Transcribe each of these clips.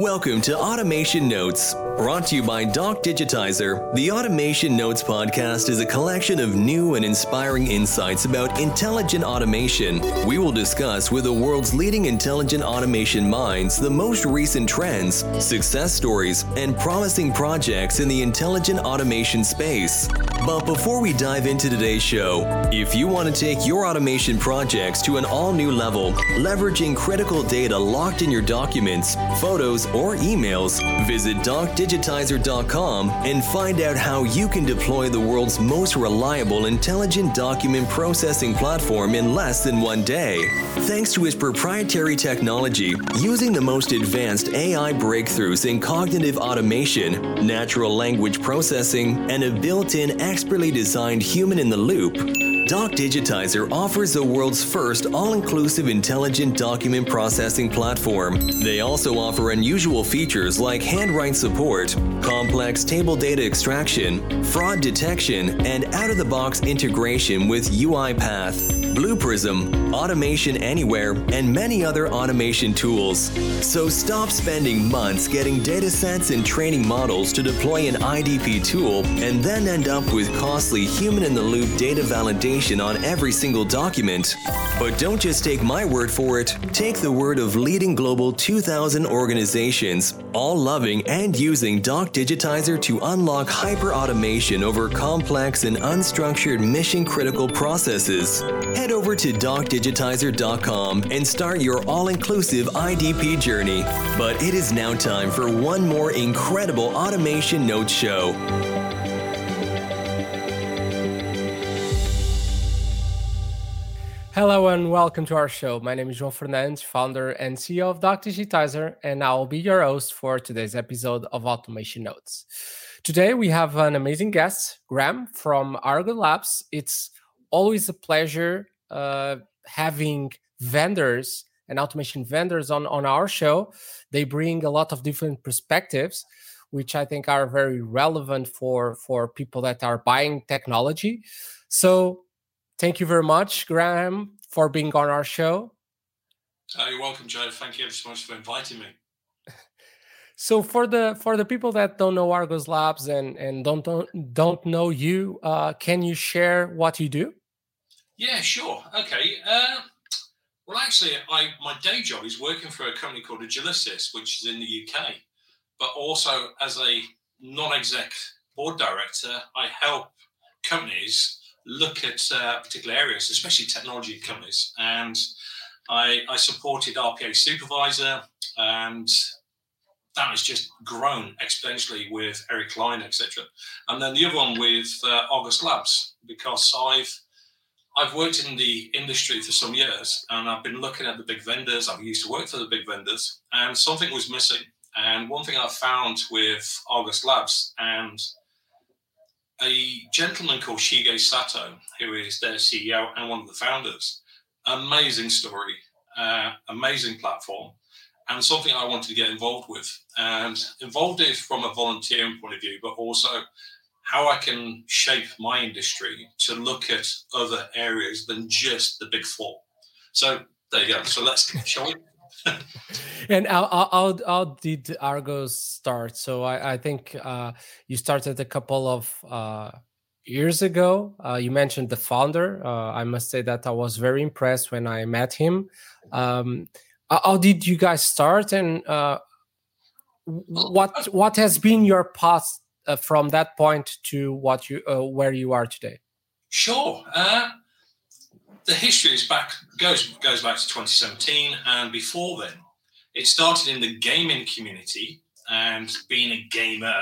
Welcome to Automation Notes, brought to you by Doc Digitizer. The Automation Notes podcast is a collection of new and inspiring insights about intelligent automation. We will discuss with the world's leading intelligent automation minds the most recent trends, success stories, and promising projects in the intelligent automation space. But before we dive into today's show, if you want to take your automation projects to an all-new level, leveraging critical data locked in your documents, photos, or emails, visit docdigitizer.com and find out how you can deploy the world's most reliable intelligent document processing platform in less than one day. Thanks to its proprietary technology, using the most advanced AI breakthroughs in cognitive automation, natural language processing, and a built-in expertly designed human-in-the-loop, Doc Digitizer offers the world's first all-inclusive intelligent document processing platform. They also offer unusual features like handwrite support, complex table data extraction, fraud detection, and out-of-the-box integration with UiPath, Blue Prism, Automation Anywhere, and many other automation tools. So stop spending months getting data sets and training models to deploy an IDP tool and then end up with costly human-in-the-loop data validation on every single document. But don't just take my word for it. Take the word of leading global 2,000 organizations, all loving and using Doc Digitizer to unlock hyper-automation over complex and unstructured mission-critical processes. Head over to docdigitizer.com and start your all-inclusive IDP journey. But it is now time for one more incredible Automation Notes show. Hello and welcome to our show. My name is João Fernandes, founder and CEO of Doc Digitizer, and I will be your host for today's episode of Automation Notes. Today we have an amazing guest, Graham from Argo Labs. It's always a pleasure having vendors and automation vendors on our show. They bring a lot of different perspectives, which I think are very relevant for people that are buying technology. So thank you very much, Graham, for being on our show. Oh, you're welcome, Joe. Thank you so much for inviting me. So for the people that don't know Argo Labs and don't know you, can you share what you do? Yeah, sure. Okay. Well, actually, my day job is working for a company called Agilisys, which is in the UK. But also as a non-exec board director, I help companies look at particular areas, especially technology companies. And I supported RPA Supervisor, and that has just grown exponentially with Eric Klein, etc. And then the other one with Argo Labs, because I've worked in the industry for some years, and I've been looking at the big vendors. I've used to work for the big vendors, and something was missing. And one thing I found with Argo Labs, and a gentleman called Shige Sato, who is their CEO and one of the founders. Amazing story, amazing platform, and something I wanted to get involved with. And involved is from a volunteering point of view, but also how I can shape my industry to look at other areas than just the big four. So there you go. So let's shall we? And how did Argo start? So I think you started a couple of years ago. You mentioned the founder. I must say that I was very impressed when I met him. How did you guys start, and what has been your path from that point to what you where you are today? Sure. The history is goes back to 2017, and before then, it started in the gaming community. And being a gamer,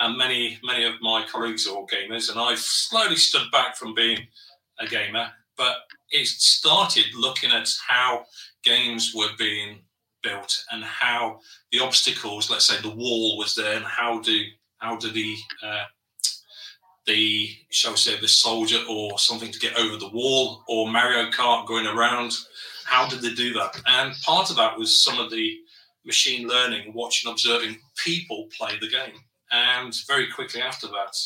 and many of my colleagues are all gamers, and I've slowly stood back from being a gamer. But it started looking at how games were being built and how the obstacles, let's say the wall, was there, and how do the, shall we say, the soldier or something to get over the wall, or Mario Kart going around. How did they do that? And part of that was some of the machine learning, watching, observing people play the game. And very quickly after that,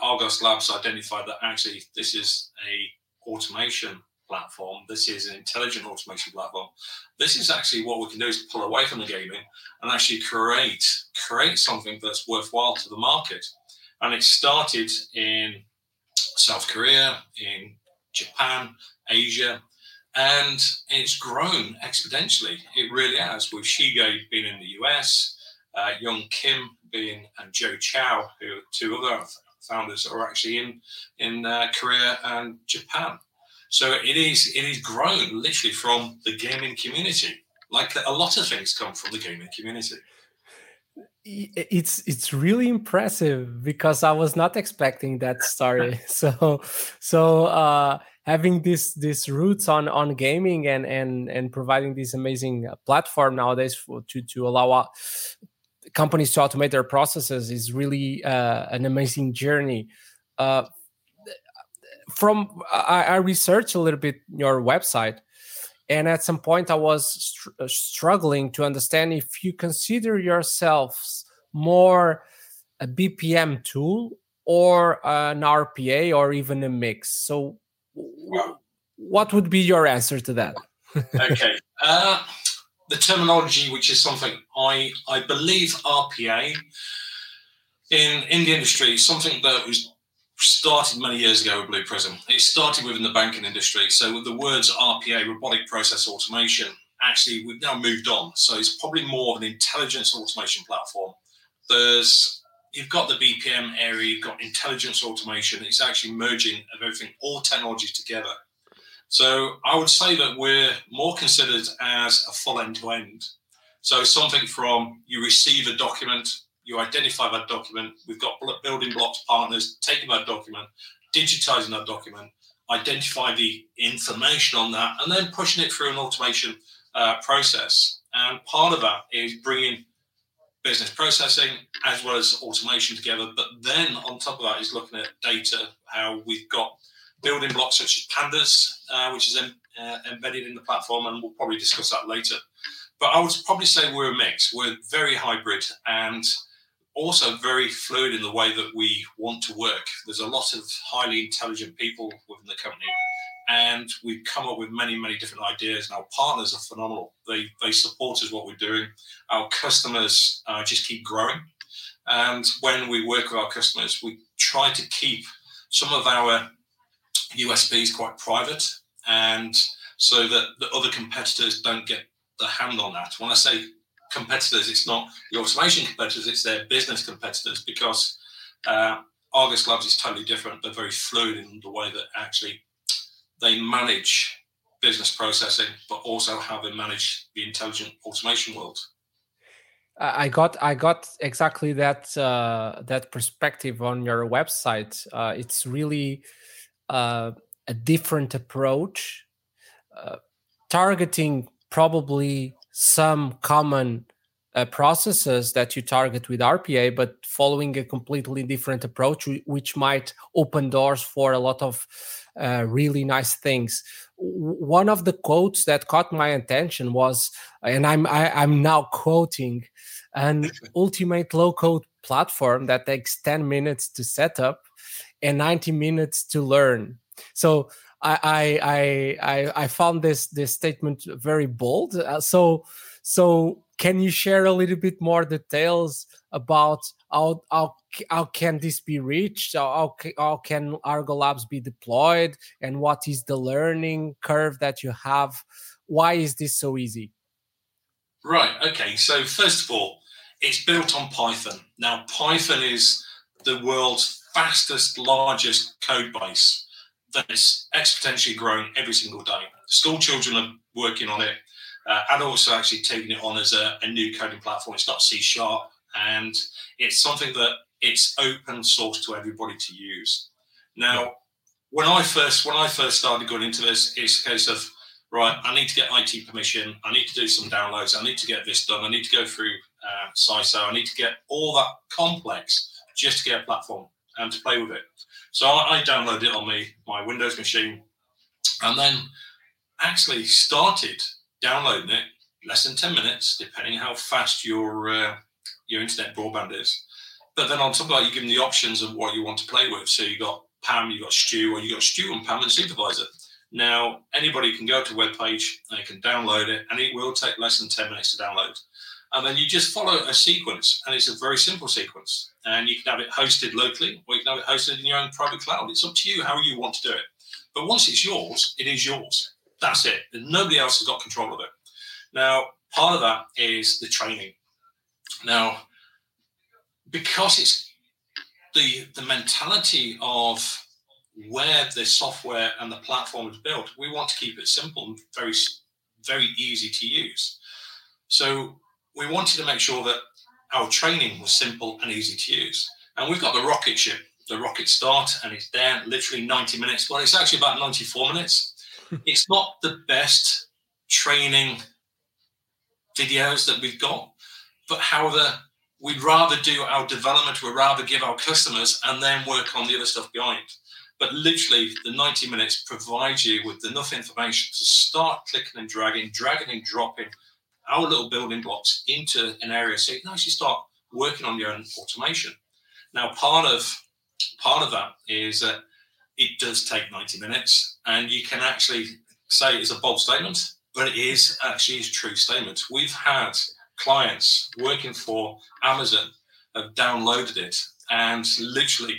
Argo Labs identified that actually this is an automation platform. This is an intelligent automation platform. This is actually what we can do is pull away from the gaming and actually create something that's worthwhile to the market. And it started in South Korea, in Japan, Asia, and it's grown exponentially. It really has, with Shige being in the US, Young Kim being, and Joe Chow, who are two other founders that are actually in Korea and Japan. So it is grown literally from the gaming community, like a lot of things come from the gaming community. It's really impressive because I was not expecting that story. So having this roots on gaming and providing this amazing platform nowadays to allow companies to automate their processes is really an amazing journey. I researched a little bit your website. And at some point, I was struggling to understand if you consider yourselves more a BPM tool or an RPA or even a mix. So what would be your answer to that? Okay. The terminology, which is something I believe RPA in the industry, something that was started many years ago with Blue Prism. It started within the banking industry. So with the words RPA, robotic process automation, actually we've now moved on. So it's probably more of an intelligence automation platform. You've got the BPM area, you've got intelligence automation. It's actually merging of everything, all technologies together. So I would say that we're more considered as a full end-to-end. So something from you receive a document, you identify that document. We've got building blocks partners taking that document, digitizing that document, identify the information on that, and then pushing it through an automation process. And part of that is bringing business processing as well as automation together. But then on top of that is looking at data, how we've got building blocks such as Pandas, which is embedded in the platform, and we'll probably discuss that later. But I would probably say we're a mix. We're very hybrid and also very fluid in the way that we want to work. There's a lot of highly intelligent people within the company, and we've come up with many, many different ideas, and our partners are phenomenal. They support us what we're doing. Our customers just keep growing. And when we work with our customers, we try to keep some of our USPs quite private, and so that the other competitors don't get the hand on that. When I say competitors, it's not the automation competitors, it's their business competitors, because Argo Labs is totally different. They're very fluid in the way that actually they manage business processing, but also how they manage the intelligent automation world. I got exactly that perspective on your website. It's really a different approach, targeting probably some common processes that you target with RPA, but following a completely different approach, which might open doors for a lot of really nice things. One of the quotes that caught my attention was, and I'm now quoting, an ultimate low-code platform that takes 10 minutes to set up and 90 minutes to learn. So I found this statement very bold. So can you share a little bit more details about how can this be reached? How can Argo Labs be deployed? And what is the learning curve that you have? Why is this so easy? Right. Okay. So first of all, it's built on Python. Now, Python is the world's fastest, largest code base. That is exponentially growing every single day. School children are working on it. Adults are actually taking it on as a new coding platform. It's not C#, and it's something that it's open source to everybody to use. Now, when I first started going into this, it's a case of, right, I need to get IT permission. I need to do some downloads. I need to get this done. I need to go through CISO. I need to get all that complex just to get a platform and to play with it. So I downloaded it on my Windows machine, and then actually started downloading it less than 10 minutes, depending how fast your internet broadband is. But then on top of that, you're given the options of what you want to play with. So you got Pam, you got Stu, or you got Stu and Pam and Supervisor. Now, anybody can go to a web page, they can download it, and it will take less than 10 minutes to download. And then you just follow a sequence, and it's a very simple sequence. And you can have it hosted locally, or you can have it hosted in your own private cloud. It's up to you how you want to do it. But once it's yours, it is yours. That's it. And nobody else has got control of it. Now, part of that is the training. Now, because it's the mentality of where the software and the platform is built, we want to keep it simple and very, very easy to use. So we wanted to make sure that our training was simple and easy to use. And we've got the rocket ship, the rocket start, and it's there literally 90 minutes. Well, it's actually about 94 minutes. It's not the best training videos that we've got, but however, we'd rather do our development, we'd rather give our customers and then work on the other stuff behind. But literally, the 90 minutes provides you with enough information to start clicking and dragging, and dropping our little building blocks into an area so you can actually start working on your own automation. Now, part of that is that it does take 90 minutes, and you can actually say it's a bold statement, but it is actually a true statement. We've had clients working for Amazon have downloaded it, and literally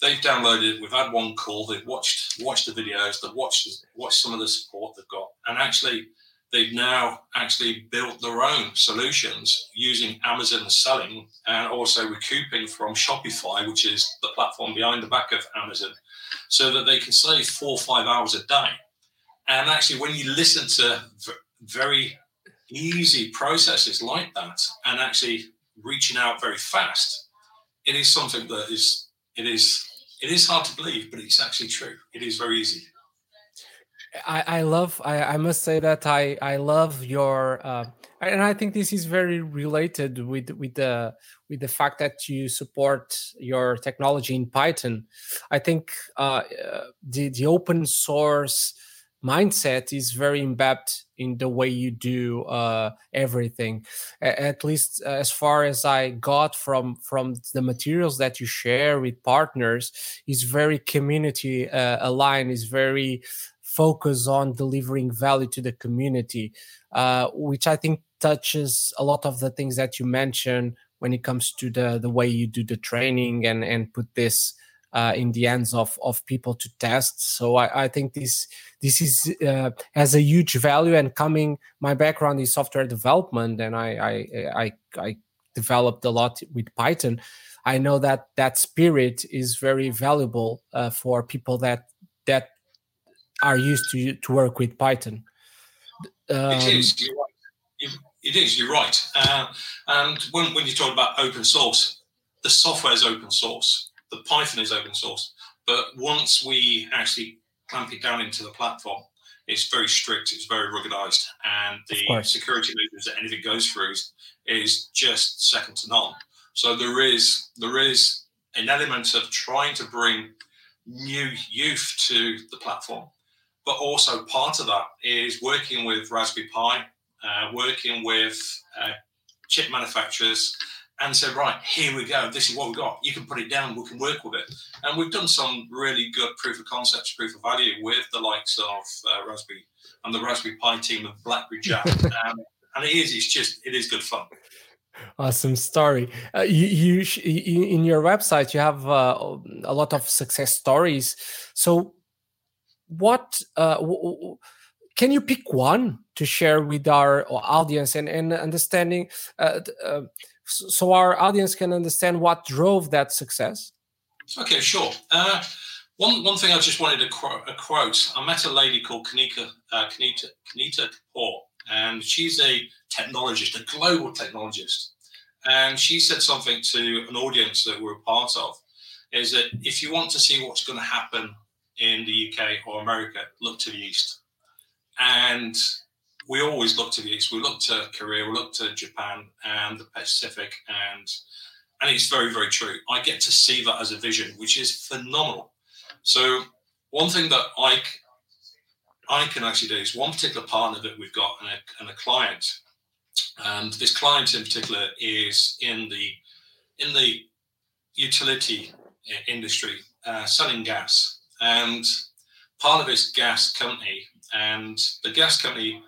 they've downloaded it. We've had one call, they've watched the videos, they've watched some of the support they've got, and actually they've now actually built their own solutions using Amazon selling and also recouping from Shopify, which is the platform behind the back of Amazon, so that they can save 4 or 5 hours a day. And actually, when you listen to very easy processes like that and actually reaching out very fast, it is something that is hard to believe, but it's actually true. It is very easy. I must say that I love your and I think this is very related with the fact that you support your technology in Python. I think the open source mindset is very embedded in the way you do everything, at least as far as I got from the materials that you share with partners. Is very community aligned, is very focus on delivering value to the community, which I think touches a lot of the things that you mentioned when it comes to the way you do the training and put this in the hands of people to test. So I think this is has a huge value. And coming, my background is software development, and I developed a lot with Python. I know that spirit is very valuable for people that are used to work with Python. It is, you're right. And when you talk about open source, the software is open source, the Python is open source. But once we actually clamp it down into the platform, it's very strict, it's very ruggedized, and the security measures that anything goes through is just second to none. So there is an element of trying to bring new youth to the platform. But also part of that is working with Raspberry Pi, working with chip manufacturers, and say, right, here we go. This is what we've got. You can put it down. We can work with it. And we've done some really good proof of concepts, proof of value with the likes of Raspberry and the Raspberry Pi team of BlackBerry Jack. And it is good fun. Awesome story. You in your website, you have a lot of success stories. So what can you pick one to share with our audience and understanding so our audience can understand what drove that success? Okay, sure. One thing I just wanted to quote. I met a lady called Kanika Poor, and she's a technologist, a global technologist. And she said something to an audience that we're a part of, is that if you want to see what's going to happen in the UK or America, look to the East. And we always look to the East. We look to Korea, we look to Japan and the Pacific. And it's very, very true. I get to see that as a vision, which is phenomenal. So one thing that I can actually do is one particular partner that we've got and a client. And this client in particular is in the utility industry, selling gas. And part of this gas company, and the gas company,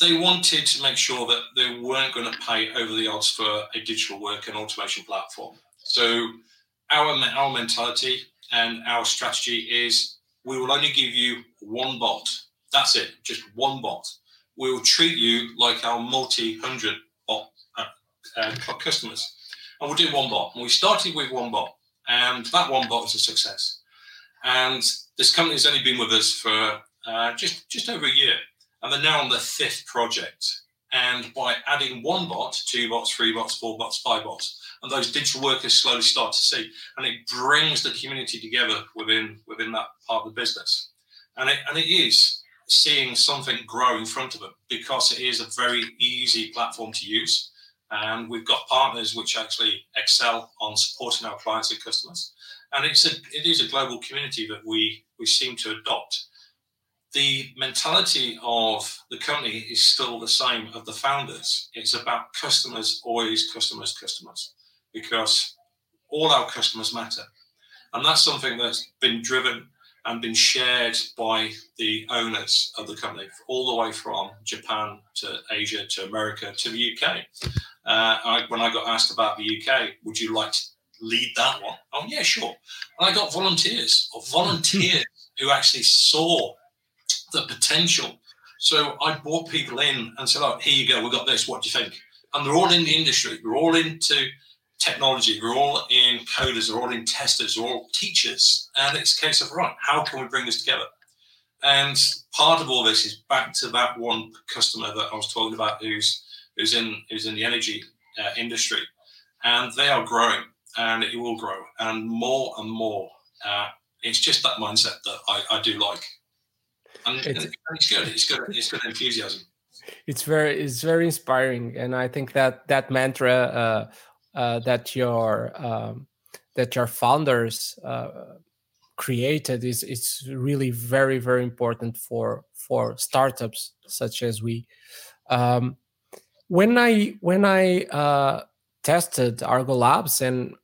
they wanted to make sure that they weren't going to pay over the odds for a digital work and automation platform. So our mentality and our strategy is we will only give you one bot. That's it, just one bot. We will treat you like our multi-hundred bot customers. And we'll do one bot. And we started with one bot. And that one bot was a success. And this company's only been with us for just over a year. And they're now on their fifth project. And by adding one bot, two bots, three bots, four bots, five bots, and those digital workers slowly start to see. And it brings the community together within that part of the business. And it is seeing something grow in front of them because it is a very easy platform to use. And we've got partners which actually excel on supporting our clients and customers. And it is a global community that we seem to adopt. The mentality of the company is still the same of the founders. It's about customers, always customers, customers, because all our customers matter. And that's something that's been driven and been shared by the owners of the company, all the way from Japan to Asia to America to the UK. When I got asked about the UK, would you like to lead that one? Oh, yeah, sure. And I got volunteers who actually saw the potential. So I brought people in and said, oh, here you go, we've got this, what do you think? And they're all in the industry, we're all into technology, we're all in coders, we're all in testers, we're all teachers. And it's a case of, right, how can we bring this together? And part of all this is back to that one customer that I was talking about who's in the energy industry. And they are growing, and it will grow, and more. It's just that mindset that I do like. And it's good. It's good enthusiasm. It's very inspiring, and I think that mantra that your founders created is really very, very important for startups such as we. When I tested Argo Labs and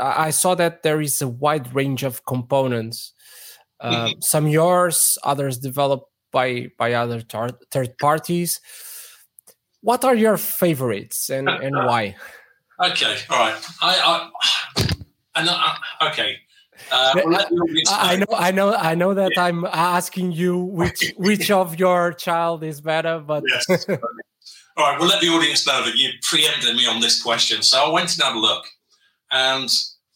I saw that there is a wide range of components. Some yours, others developed by other third parties. What are your favorites and why? Okay, all right. Okay. I know that yeah. I'm asking you which of your child is better, but yes. All right. Well, let the audience know that you preempted me on this question. So I went and had a look, and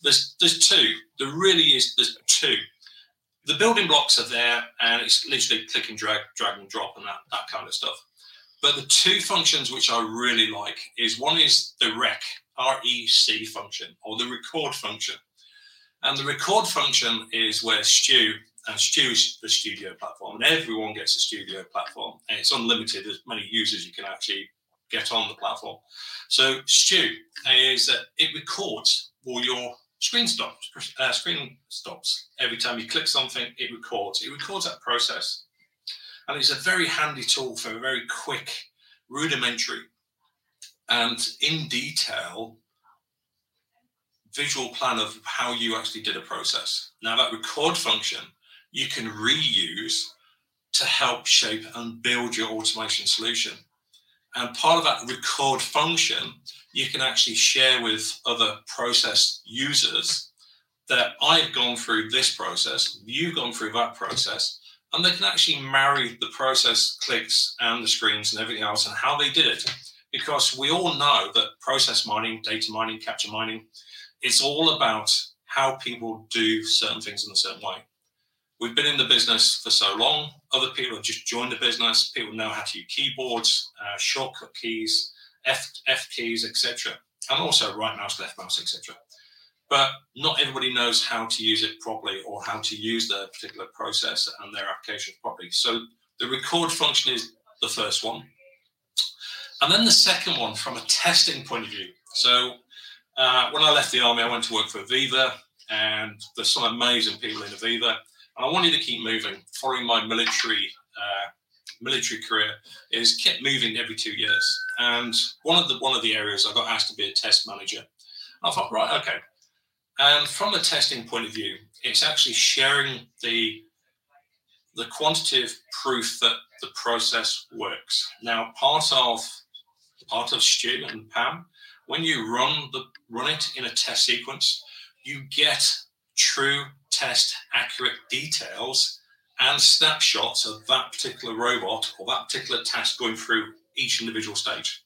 there's two. There really is. There's two. The building blocks are there, and it's literally click and drag and drop, and that kind of stuff. But the two functions which I really like is one is the REC function, or the record function. And the record function is where Stu is the studio platform, and everyone gets a studio platform, and it's unlimited. As many users you can actually get on the platform. So Stu is that it records all your screen stops. Every time you click something, it records. It records that process. And it's a very handy tool for a very quick, rudimentary, and in detail visual plan of how you actually did a process. Now, that record function, you can reuse to help shape and build your automation solution. And part of that record function, you can actually share with other process users that I've gone through this process, you've gone through that process, and they can actually marry the process clicks and the screens and everything else and how they did it. Because we all know that process mining, data mining, capture mining, it's all about how people do certain things in a certain way. We've been in the business for so long. Other people have just joined the business. People know how to use keyboards, shortcut keys, F keys, etc. And also right mouse, left mouse, etc. But not everybody knows how to use it properly or how to use their particular process and their applications properly. So the record function is the first one. And then the second one from a testing point of view. So when I left the army, I went to work for Aviva, and there's some amazing people in Aviva. And I wanted to keep moving. Following my military career, is kept moving every 2 years. And one of the areas I got asked to be a test manager. I thought, right, okay. And from a testing point of view, it's actually sharing the quantitative proof that the process works. Now, part of Stu and Pam, when you run it in a test sequence, you get true test accurate details and snapshots of that particular robot or that particular task going through each individual stage.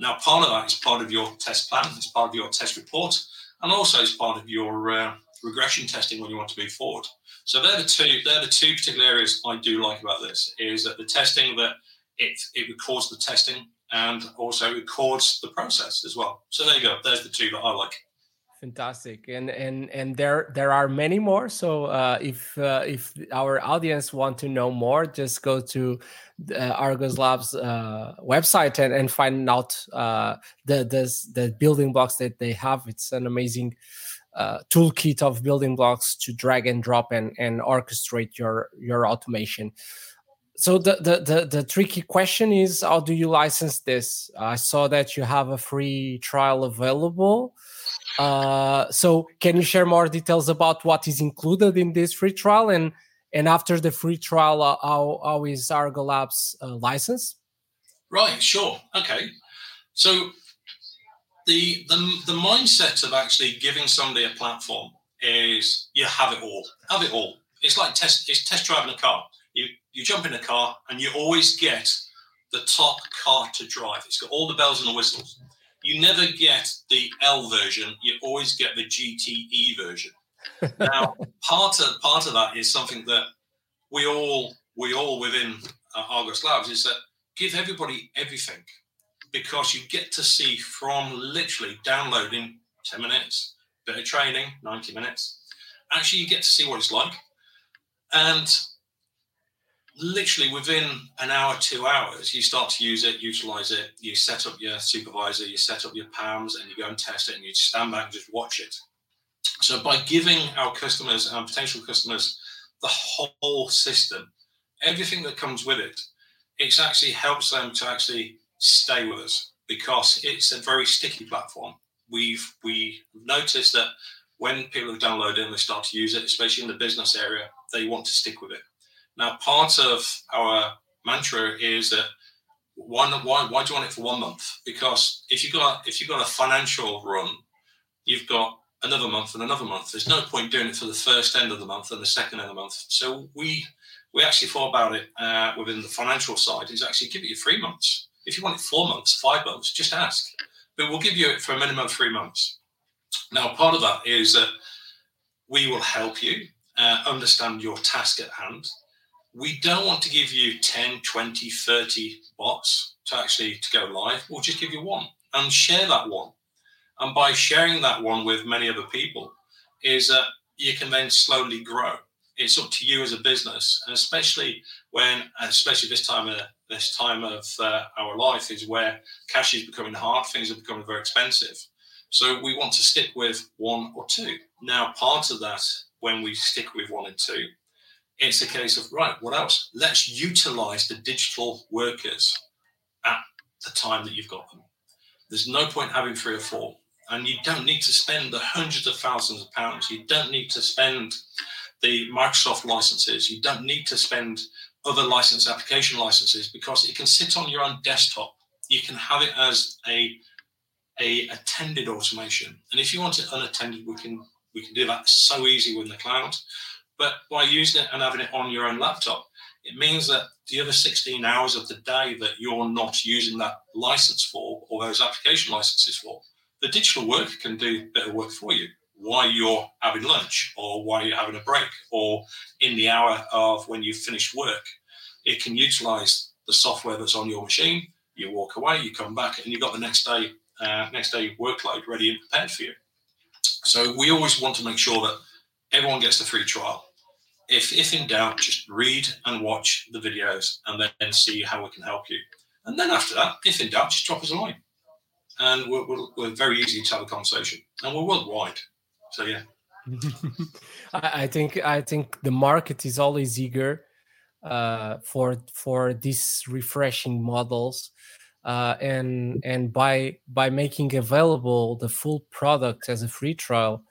Now, part of that is part of your test plan, it's part of your test report, and also it's part of your regression testing when you want to move forward. So they're the two particular areas I do like about this, is that the testing, that it records the testing and also records the process as well. So there you go. There's the two that I like. Fantastic. And there are many more. So if our audience want to know more, just go to Argo Labs website and find out the building blocks that they have. It's an amazing toolkit of building blocks to drag and drop and orchestrate your automation. So the tricky question is, how do you license this? I saw that you have a free trial available. So can you share more details about what is included in this free trial? And after the free trial, how is Argo Labs licensed? Right, sure. Okay. So the mindset of actually giving somebody a platform is you have it all. It's like test driving a car. You jump in a car and you always get the top car to drive. It's got all the bells and the whistles. You never get the L version. You always get the GTE version. Now, part of that is something that we all within Argo Labs is that give everybody everything, because you get to see from literally downloading 10 minutes, bit of training, 90 minutes. Actually, you get to see what it's like. And literally within an hour, 2 hours, you start to use it, utilize it. You set up your supervisor, you set up your PAMs, and you go and test it, and you stand back and just watch it. So by giving our customers and potential customers the whole system, everything that comes with it, it actually helps them to actually stay with us, because it's a very sticky platform. We've noticed that when people have downloaded it and they start to use it, especially in the business area, they want to stick with it. Now, part of our mantra is that why do you want it for 1 month? Because if you've got a financial run, you've got another month and another month. There's no point doing it for the first end of the month and the second end of the month. So we actually thought about it within the financial side is actually give it you 3 months. If you want it 4 months, 5 months, just ask. But we'll give you it for a minimum of 3 months. Now, part of that is that we will help you understand your task at hand. We don't want to give you 10, 20, 30 bots to go live. We'll just give you one and share that one. And by sharing that one with many other people is that you can then slowly grow. It's up to you as a business, and especially this time of our life is where cash is becoming hard, things are becoming very expensive. So we want to stick with one or two. Now, part of that, when we stick with one and two, it's a case of, right, what else? Let's utilize the digital workers at the time that you've got them. There's no point having 3 or 4, and you don't need to spend the hundreds of thousands of pounds. You don't need to spend the Microsoft licenses. You don't need to spend other license application licenses, because it can sit on your own desktop. You can have it as a attended automation. And if you want it unattended, we can do that so easy with the cloud. But by using it and having it on your own laptop, it means that the other 16 hours of the day that you're not using that license for, or those application licenses for, the digital worker can do better work for you while you're having lunch, or while you're having a break, or in the hour of when you finish work. It can utilize the software that's on your machine. You walk away, you come back, and you've got the next day workload ready and prepared for you. So we always want to make sure that everyone gets the free trial. If in doubt, just read and watch the videos and then see how we can help you. And then after that, if in doubt, just drop us a line. And we're very easy to have a conversation. And we're worldwide. So yeah, I think the market is always eager for these refreshing models, and by making available the full product as a free trial,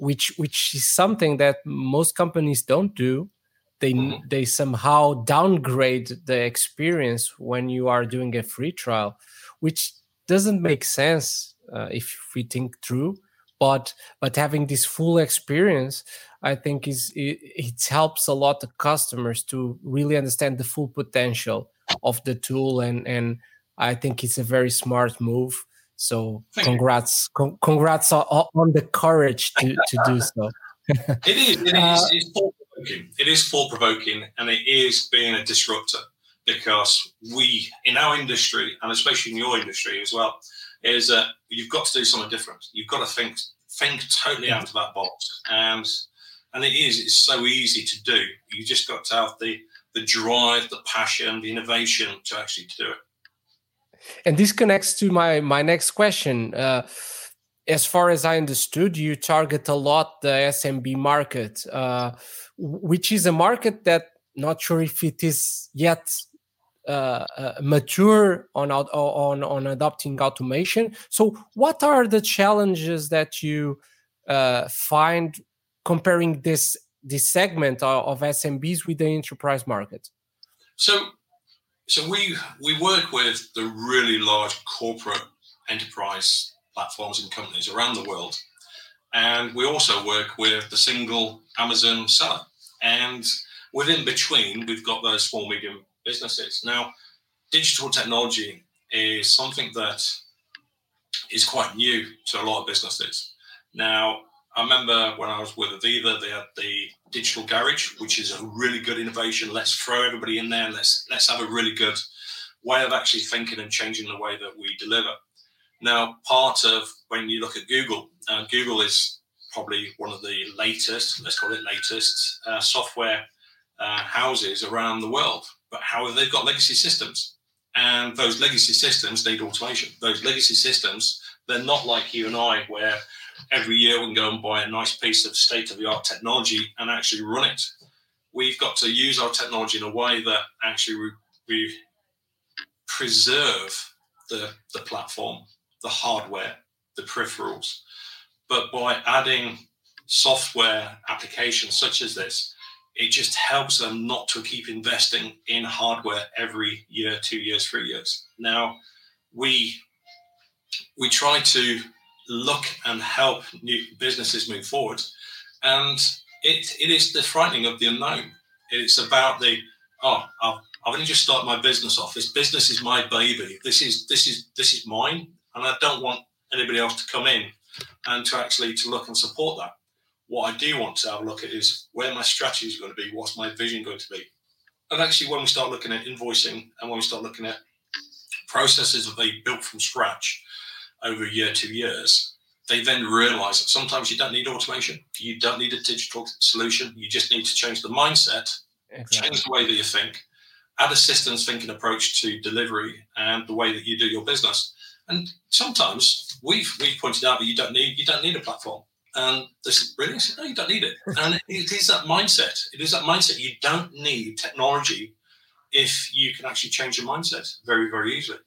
which is something that most companies don't do. They somehow downgrade the experience when you are doing a free trial, which doesn't make sense if we think through. But having this full experience, I think it helps a lot the customers to really understand the full potential of the tool, and I think it's a very smart move. So congrats on the courage to do so. It is thought-provoking. It is thought-provoking, and it is being a disruptor, because we in our industry, and especially in your industry as well, is that you've got to do something different. You've got to think totally out of that box. And it's so easy to do. You just got to have the drive, the passion, the innovation to actually do it. And this connects to my next question. As far as I understood, you target a lot the SMB market, which is a market that not sure if it is yet mature on adopting automation. So what are the challenges that you find comparing this segment of SMBs with the enterprise market? So we work with the really large corporate enterprise platforms and companies around the world. And we also work with the single Amazon seller. And within between, we've got those small, medium businesses. Now, digital technology is something that is quite new to a lot of businesses. Now, I remember when I was with Aviva, they had the digital garage, which is a really good innovation. Let's throw everybody in there. And let's have a really good way of actually thinking and changing the way that we deliver. Now, part of when you look at Google, Google is probably one of the latest, let's call it latest, software houses around the world. But however, they've got legacy systems, and those legacy systems need automation. Those legacy systems, they're not like you and I, where every year we can go and buy a nice piece of state-of-the-art technology and actually run it. We've got to use our technology in a way that actually we preserve the platform, the hardware, the peripherals. But by adding software applications such as this, it just helps them not to keep investing in hardware every year, 2 years, 3 years. Now, we try to look and help new businesses move forward. And it is the frightening of the unknown. It's about I've only just started my business off. This business is my baby. This is mine. And I don't want anybody else to come in and to look and support that. What I do want to have a look at is where my strategy is going to be, what's my vision going to be. And actually, when we start looking at invoicing and when we start looking at processes that they built from scratch over a year, 2 years, they then realize that sometimes you don't need automation. You don't need a digital solution. You just need to change the mindset, exactly. Change the way that you think, add a systems thinking approach to delivery and the way that you do your business. And sometimes we've pointed out that you don't need a platform. And this is brilliant. No, you don't need it. And it is that mindset. It is that mindset. You don't need technology if you can actually change your mindset very, very easily.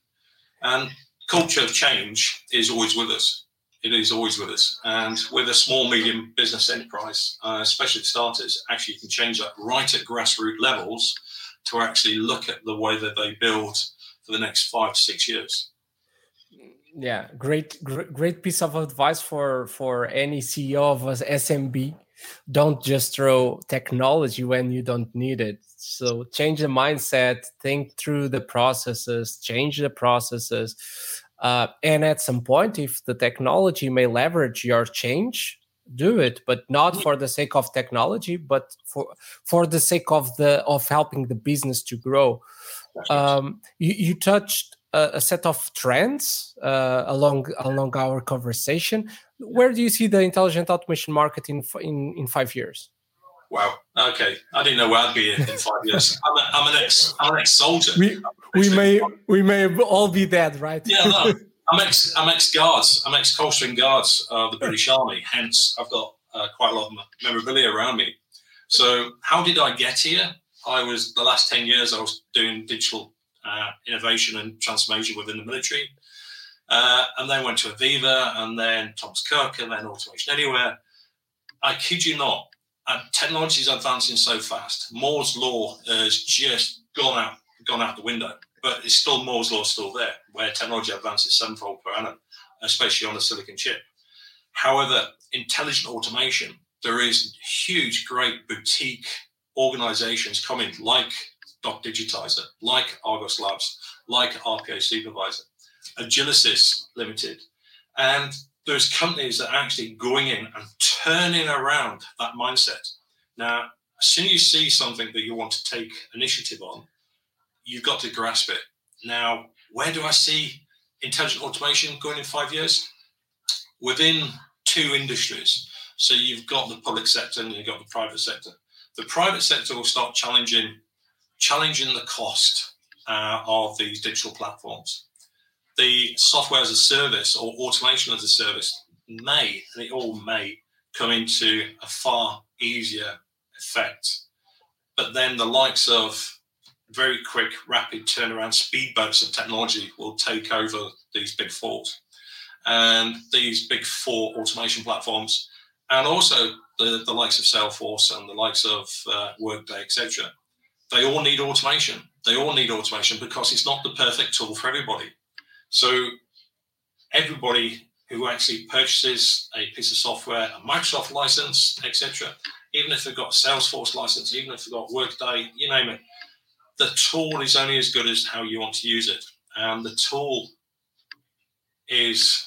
And culture of change is always with us. It is always with us. And with a small, medium business enterprise, especially starters, actually you can change that right at grassroots levels to actually look at the way that they build for the next 5 to 6 years. Yeah, great piece of advice for any CEO of an SMB. Don't just throw technology when you don't need it. So change the mindset, think through the processes, change the processes. And at some point, if the technology may leverage your change, do it, but not for the sake of technology, but for the sake of helping the business to grow. You touched a set of trends along our conversation. Where do you see the intelligent automation market in 5 years? Wow. Okay, I didn't know where I'd be in 5 years. I'm an ex-soldier. We may all be dead, right? Yeah, no. I'm ex-guards. I'm ex-Coldstream Guards of the British Army. Hence, I've got quite a lot of memorabilia around me. So, how did I get here? The last 10 years I was doing digital innovation and transformation within the military, and then went to Aviva, and then Thomas Cook, and then Automation Anywhere. I kid you not, technology is advancing so fast. Moore's law has just gone out the window, but it's still Moore's law, still there, where technology advances sevenfold per annum, especially on a silicon chip. However, intelligent automation, there is huge, great boutique organizations coming, like Doc Digitizer, like Argo Labs, like RPA Supervisor, Agilisys Limited. And there's companies that are actually going in and turning around that mindset. Now, as soon as you see something that you want to take initiative on, you've got to grasp it. Now, where do I see intelligent automation going in 5 years? Within two industries. So you've got the public sector and you've got the private sector. The private sector will start challenging the cost of these digital platforms. The software as a service or automation as a service may come into a far easier effect. But then the likes of very quick, rapid turnaround speedboats of technology will take over these big fours and these big four automation platforms, and also the likes of Salesforce and the likes of Workday, etc. They all need automation. They all need automation because it's not the perfect tool for everybody. So everybody who actually purchases a piece of software, a Microsoft license, etc., even if they've got a Salesforce license, even if they've got Workday, you name it, the tool is only as good as how you want to use it. And the tool is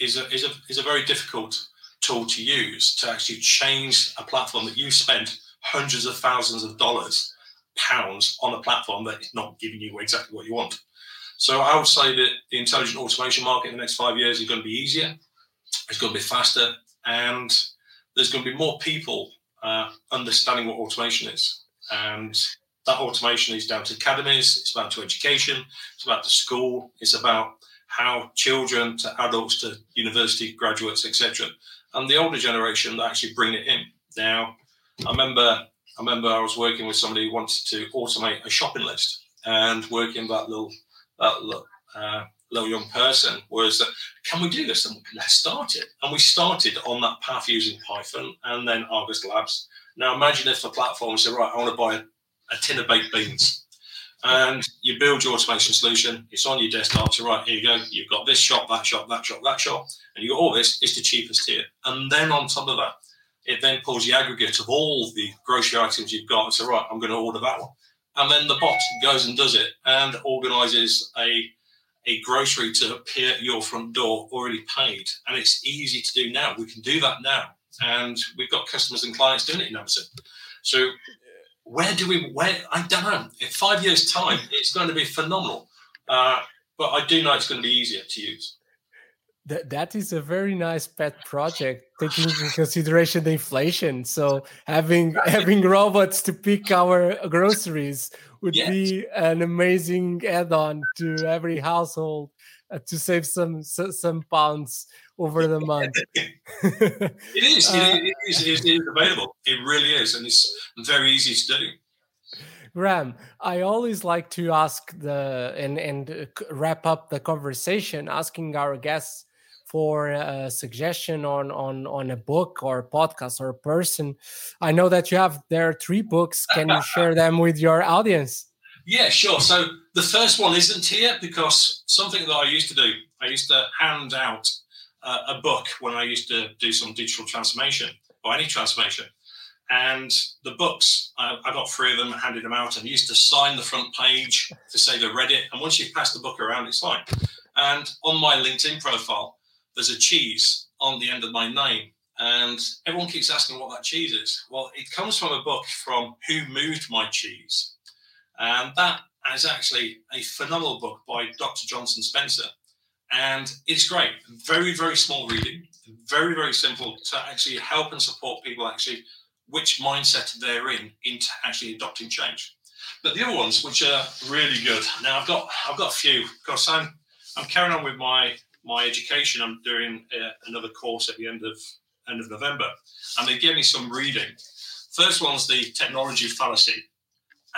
a very difficult tool to use to actually change a platform that you spent hundreds of thousands of dollars, pounds on a platform that is not giving you exactly what you want. So I would say that the intelligent automation market in the next 5 years is going to be easier, it's going to be faster, and there's going to be more people understanding what automation is. And that automation is down to academies, it's down to education, it's about the school, it's about how children to adults to university graduates, etc. And the older generation that actually bring it in. Now, I remember I was working with somebody who wanted to automate a shopping list, and working that little young person was that, can we do this? And let's start it. And we started on that path using Python and then Argo Labs. Now imagine if the platform said, right, I want to buy a tin of baked beans. And you build your automation solution. It's on your desktop. So right, here you go. You've got this shop, that shop, that shop, that shop. And you got all this. It's the cheapest here. And then on top of that, it then pulls the aggregate of all the grocery items you've got. And so right, I'm going to order that one. And then the bot goes and does it and organises a grocery to appear at your front door already paid. And it's easy to do now. We can do that now. And we've got customers and clients doing it in Amazon. So where I don't know, in 5 years' time, it's going to be phenomenal. But I do know it's going to be easier to use. That is a very nice pet project, taking into consideration the inflation. So having robots to pick our groceries would be an amazing add-on to every household to save some pounds over the month. It is available. It really is, and it's very easy to do. Graham, I always like to ask and wrap up the conversation asking our guests for a suggestion on a book or a podcast or a person. I know that you have there are three books. Can you share them with your audience? Yeah, sure. So the first one isn't here because something that I used to do, I used to hand out a book when I used to do some digital transformation or any transformation. And the books, I got three of them, handed them out, and used to sign the front page to say they read it. And once you pass the book around, it's fine. And on my LinkedIn profile, there's a cheese on the end of my name. And everyone keeps asking what that cheese is. Well, it comes from a book from Who Moved My Cheese. And that is actually a phenomenal book by Dr. Johnson Spencer. And it's great. Very, very small reading. Very, very simple to actually help and support people actually which mindset they're in into actually adopting change. But the other ones, which are really good. Now, I've got a few. Because I'm carrying on with my education. I'm doing another course at the end of November, and they gave me some reading. First one's The Technology Fallacy,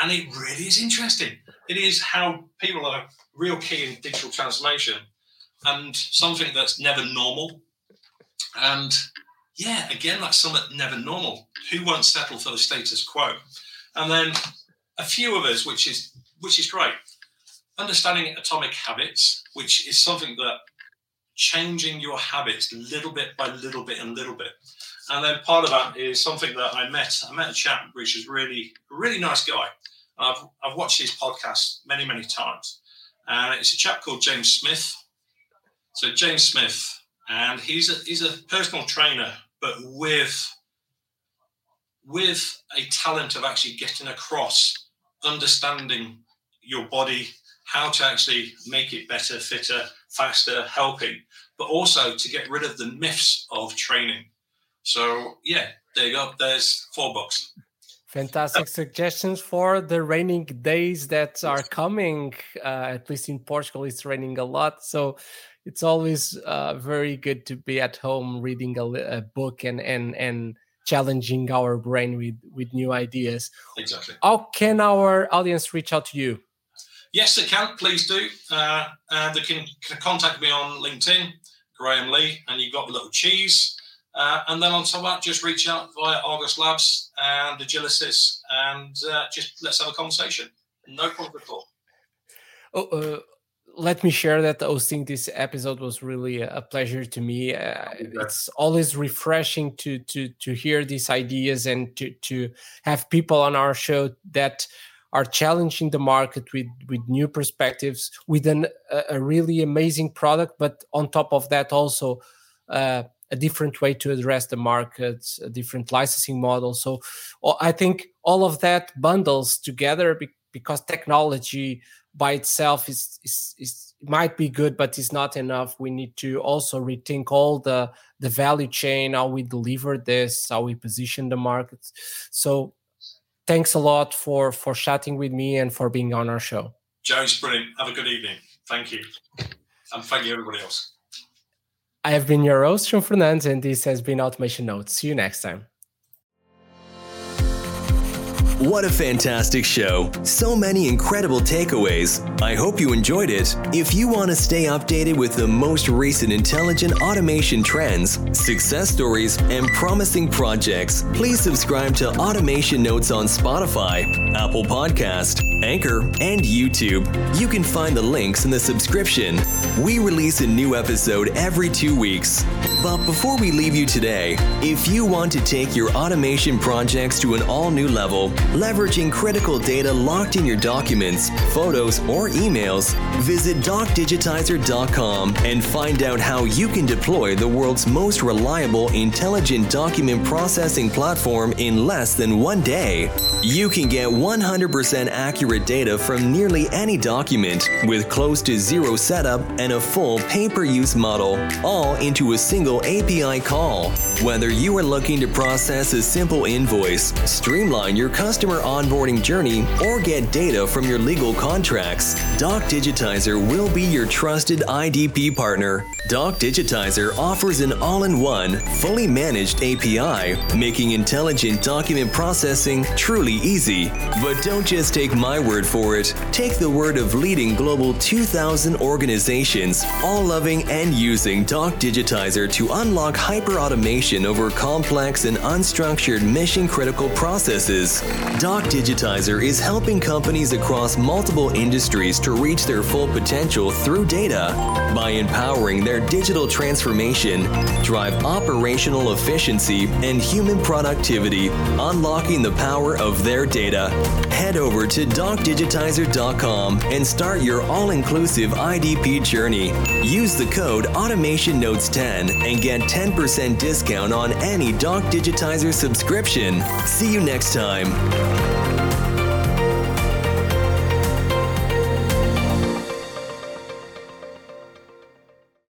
and it really is interesting. It is how people are real key in digital transformation and something that's never normal, and yeah, again, that's something never normal. Who won't settle for the status quo? And then a few of us, which is great. Understanding atomic habits, which is something that changing your habits little bit by little bit and little bit. And then part of that is something that I met a chap, which is really nice guy. I've watched his podcast many, many times. And it's a chap called James Smith. So James Smith, and he's a personal trainer, but with a talent of actually getting across, understanding your body, how to actually make it better, fitter, faster, helping, but also to get rid of the myths of training. So yeah, there you go. There's $4. Fantastic suggestions for the raining days that are coming. At least in Portugal, it's raining a lot. So it's always very good to be at home reading a book and challenging our brain with new ideas. Exactly. How can our audience reach out to you? Yes, they can. Please do. They can contact me on LinkedIn, Graham Lee, and you've got a little cheese. And then on top of that, just reach out via Argo Labs and Agilisys, and just let's have a conversation. No problem at all. Let me share that hosting this episode was really a pleasure to me. It's always refreshing to hear these ideas and to have people on our show that are challenging the market with new perspectives, with a really amazing product, but on top of that also a different way to address the market, a different licensing model. So I think all of that bundles together because technology by itself is might be good, but it's not enough. We need to also rethink all the value chain, how we deliver this, how we position the markets. So thanks a lot for chatting with me and for being on our show. Joe, it's brilliant. Have a good evening. Thank you. And thank you, everybody else. I have been your host, João Fernandes, and this has been Automation Notes. See you next time. What a fantastic show. So many incredible takeaways. I hope you enjoyed it. If you want to stay updated with the most recent intelligent automation trends, success stories, and promising projects, please subscribe to Automation Notes on Spotify, Apple Podcast, Anchor, and YouTube. You can find the links in the subscription. We release a new episode every 2 weeks. But before we leave you today, if you want to take your automation projects to an all-new level, leveraging critical data locked in your documents, photos, or emails, visit docdigitizer.com and find out how you can deploy the world's most reliable intelligent document processing platform in less than 1 day. You can get 100% accurate data from nearly any document with close to zero setup and a full pay-per-use model, all into a single API call. Whether you are looking to process a simple invoice, streamline your customer onboarding journey, or get data from your legal contracts, Doc Digitizer will be your trusted IDP partner. Doc Digitizer offers an all-in-one, fully managed API, making intelligent document processing truly easy. But don't just take my word for it. Take the word of leading global 2,000 organizations, all loving and using Doc Digitizer to unlock hyper-automation over complex and unstructured mission-critical processes. Doc Digitizer is helping companies across multiple industries to reach their full potential through data. By empowering their digital transformation, drive operational efficiency and human productivity, unlocking the power of their data. Head over to docdigitizer.com and start your all-inclusive IDP journey. Use the code AutomationNotes10 and get 10% discount on any Doc Digitizer subscription. See you next time.